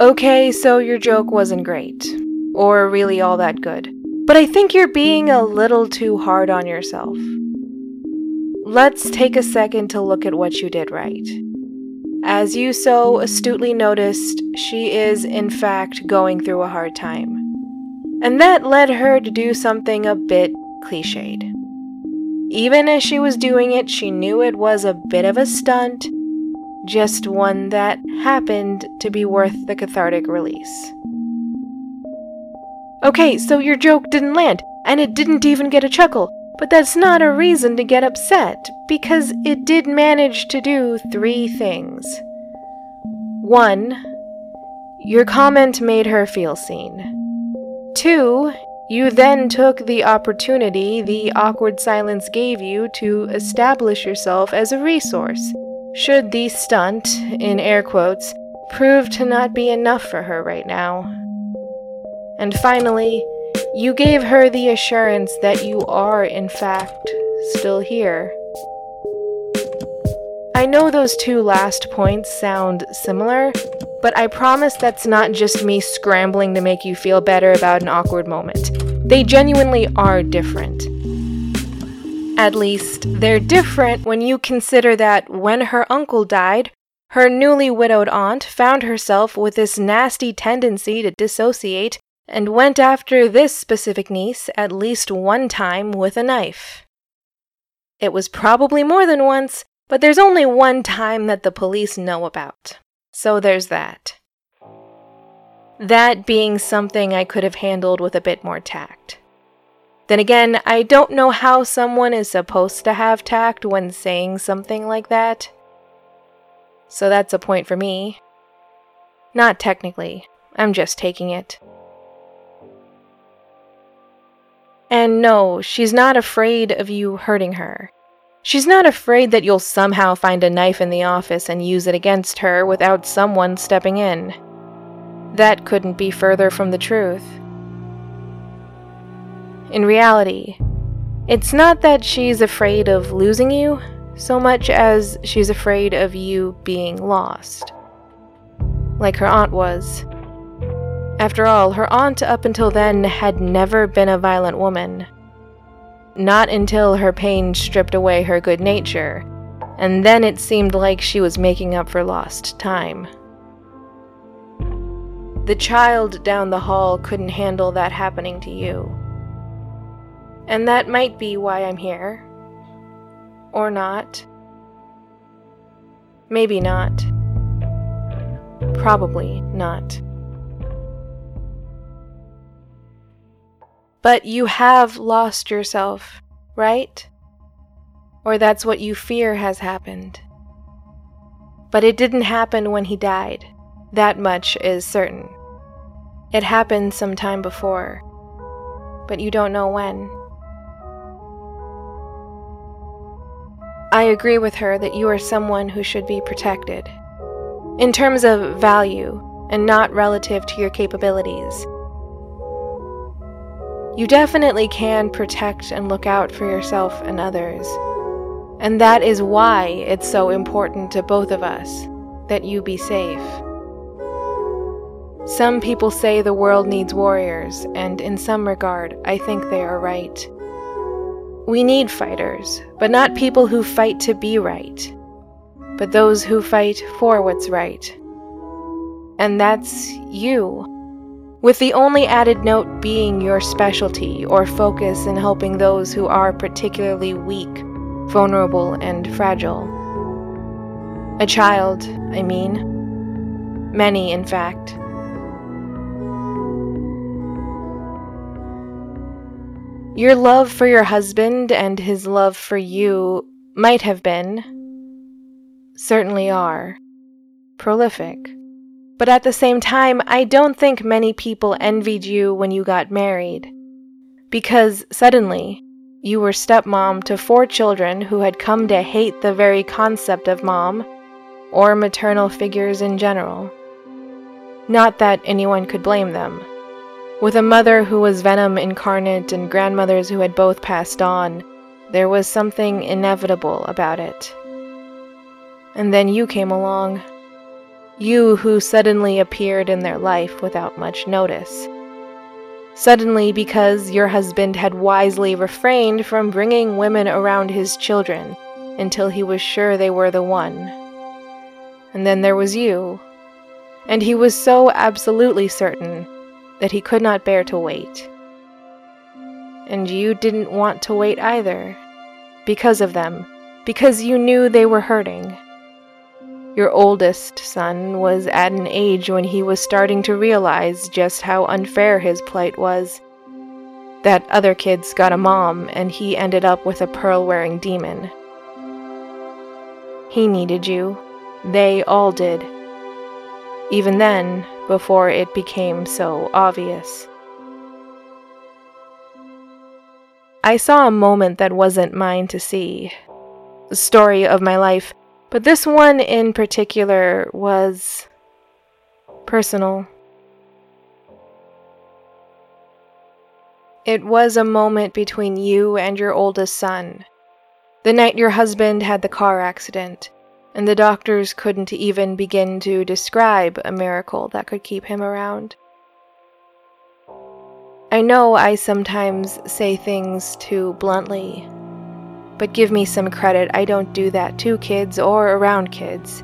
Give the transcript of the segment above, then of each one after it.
okay, so your joke wasn't great, or really all that good, but I think you're being a little too hard on yourself. Let's take a second to look at what you did right. As you so astutely noticed, she is, in fact, going through a hard time. And that led her to do something a bit cliched. Even as she was doing it, she knew it was a bit of a stunt, just one that happened to be worth the cathartic release. Okay, so your joke didn't land, and it didn't even get a chuckle, but that's not a reason to get upset, because it did manage to do three things. 1. Your comment made her feel seen. 2. You then took the opportunity the awkward silence gave you to establish yourself as a resource, should the stunt, in air quotes, prove to not be enough for her right now. And finally, you gave her the assurance that you are, in fact, still here. I know those two last points sound similar, but I promise that's not just me scrambling to make you feel better about an awkward moment. They genuinely are different. At least, they're different when you consider that when her uncle died, her newly widowed aunt found herself with this nasty tendency to dissociate and went after this specific niece at least one time with a knife. It was probably more than once, but there's only one time that the police know about. So there's that. That being something I could have handled with a bit more tact. Then again, I don't know how someone is supposed to have tact when saying something like that. So that's a point for me. Not technically. I'm just taking it. And no, she's not afraid of you hurting her. She's not afraid that you'll somehow find a knife in the office and use it against her without someone stepping in. That couldn't be further from the truth. In reality, it's not that she's afraid of losing you so much as she's afraid of you being lost. Like her aunt was. After all, her aunt up until then had never been a violent woman. Not until her pain stripped away her good nature, and then it seemed like she was making up for lost time. The child down the hall couldn't handle that happening to you. And that might be why I'm here. Or not. Maybe not. Probably not. But you have lost yourself, right? Or that's what you fear has happened. But it didn't happen when he died. That much is certain. It happened sometime before, but you don't know when. I agree with her that you are someone who should be protected, in terms of value and not relative to your capabilities. You definitely can protect and look out for yourself and others. And that is why it's so important to both of us that you be safe. Some people say the world needs warriors, and in some regard, I think they are right. We need fighters, but not people who fight to be right, but those who fight for what's right. And that's you. With the only added note being your specialty or focus in helping those who are particularly weak, vulnerable, and fragile. A child, I mean. Many, in fact. Your love for your husband and his love for you might have been, certainly are, prolific. But at the same time, I don't think many people envied you when you got married. Because suddenly, you were stepmom to 4 children who had come to hate the very concept of mom, or maternal figures in general. Not that anyone could blame them. With a mother who was venom incarnate and grandmothers who had both passed on, there was something inevitable about it. And then you came along. you who suddenly appeared in their life without much notice. Suddenly, because your husband had wisely refrained from bringing women around his children until he was sure they were the one. And then there was you, and he was so absolutely certain that he could not bear to wait. And you didn't want to wait either, because of them, because you knew they were hurting. Your oldest son was at an age when he was starting to realize just how unfair his plight was, that other kids got a mom and he ended up with a pearl-wearing demon. He needed you. They all did. Even then, before it became so obvious. I saw a moment that wasn't mine to see. The story of my life. But this one in particular was personal. It was a moment between you and your oldest son. The night your husband had the car accident, and the doctors couldn't even begin to describe a miracle that could keep him around. I know I sometimes say things too bluntly. But give me some credit, I don't do that to kids or around kids.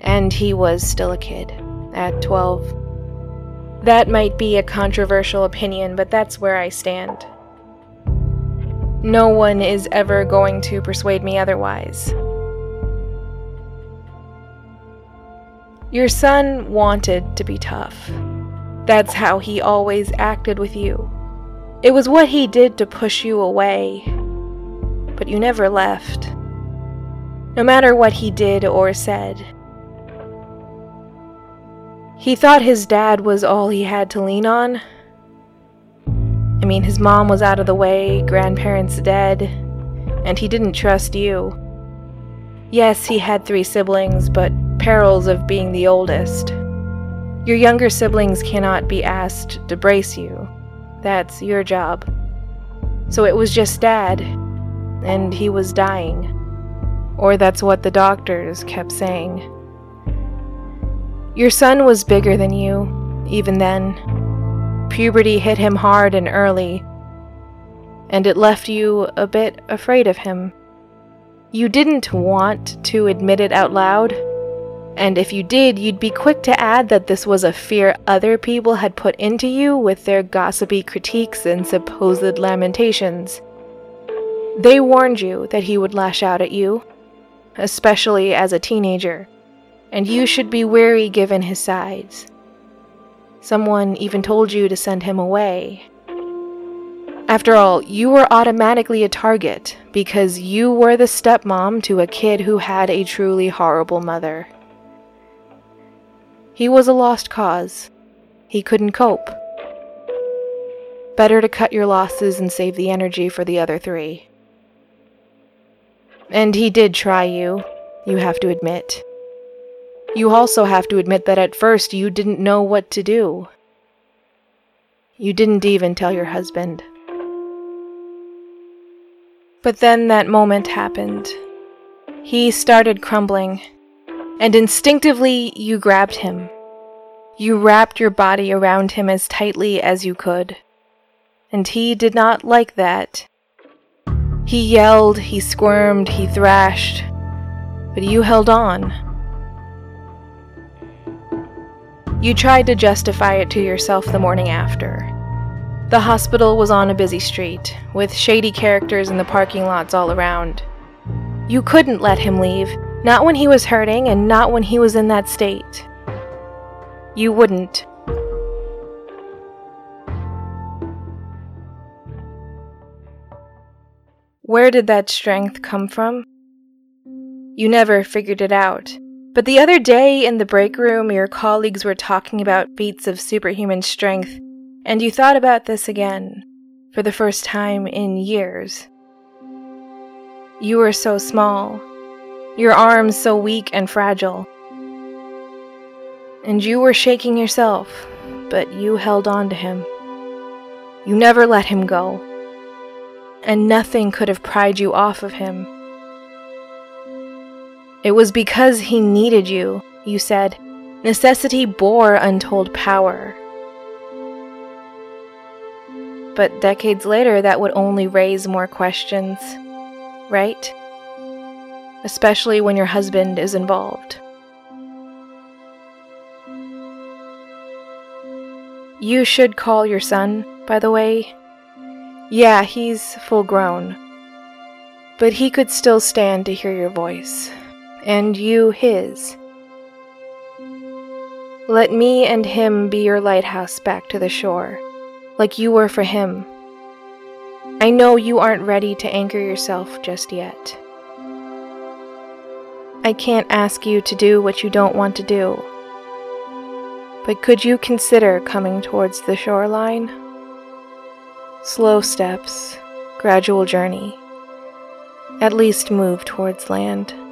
And he was still a kid, at 12. That might be a controversial opinion, but that's where I stand. No one is ever going to persuade me otherwise. Your son wanted to be tough. That's how he always acted with you. It was what he did to push you away. But you never left, no matter what he did or said. He thought his dad was all he had to lean on. I mean, his mom was out of the way, grandparents dead, and he didn't trust you. Yes, he had 3 siblings, but perils of being the oldest. Your younger siblings cannot be asked to brace you. That's your job. So it was just Dad. And he was dying. Or that's what the doctors kept saying. Your son was bigger than you, even then. Puberty hit him hard and early, and it left you a bit afraid of him. You didn't want to admit it out loud, and if you did, you'd be quick to add that this was a fear other people had put into you with their gossipy critiques and supposed lamentations. They warned you that he would lash out at you, especially as a teenager, and you should be wary given his sides. Someone even told you to send him away. After all, you were automatically a target because you were the stepmom to a kid who had a truly horrible mother. He was a lost cause. He couldn't cope. Better to cut your losses and save the energy for the other 3. And he did try you, you have to admit. You also have to admit that at first you didn't know what to do. You didn't even tell your husband. But then that moment happened. He started crumbling, and instinctively you grabbed him. You wrapped your body around him as tightly as you could. And he did not like that. He yelled, he squirmed, he thrashed, but you held on. You tried to justify it to yourself the morning after. The hospital was on a busy street, with shady characters in the parking lots all around. You couldn't let him leave, not when he was hurting and not when he was in that state. You wouldn't. Where did that strength come from? You never figured it out. But the other day in the break room, your colleagues were talking about feats of superhuman strength, and you thought about this again, for the first time in years. You were so small, your arms so weak and fragile. And you were shaking yourself, but you held on to him. You never let him go. And nothing could have pried you off of him. It was because he needed you, you said, Necessity bore untold power. But decades later, that would only raise more questions, right? Especially when your husband is involved. You should call your son, by the way. Yeah, he's full grown. But he could still stand to hear your voice. And you his. Let me and him be your lighthouse back to the shore, like you were for him. I know you aren't ready to anchor yourself just yet. I can't ask you to do what you don't want to do. But could you consider coming towards the shoreline? Slow steps, gradual journey. At least move towards land.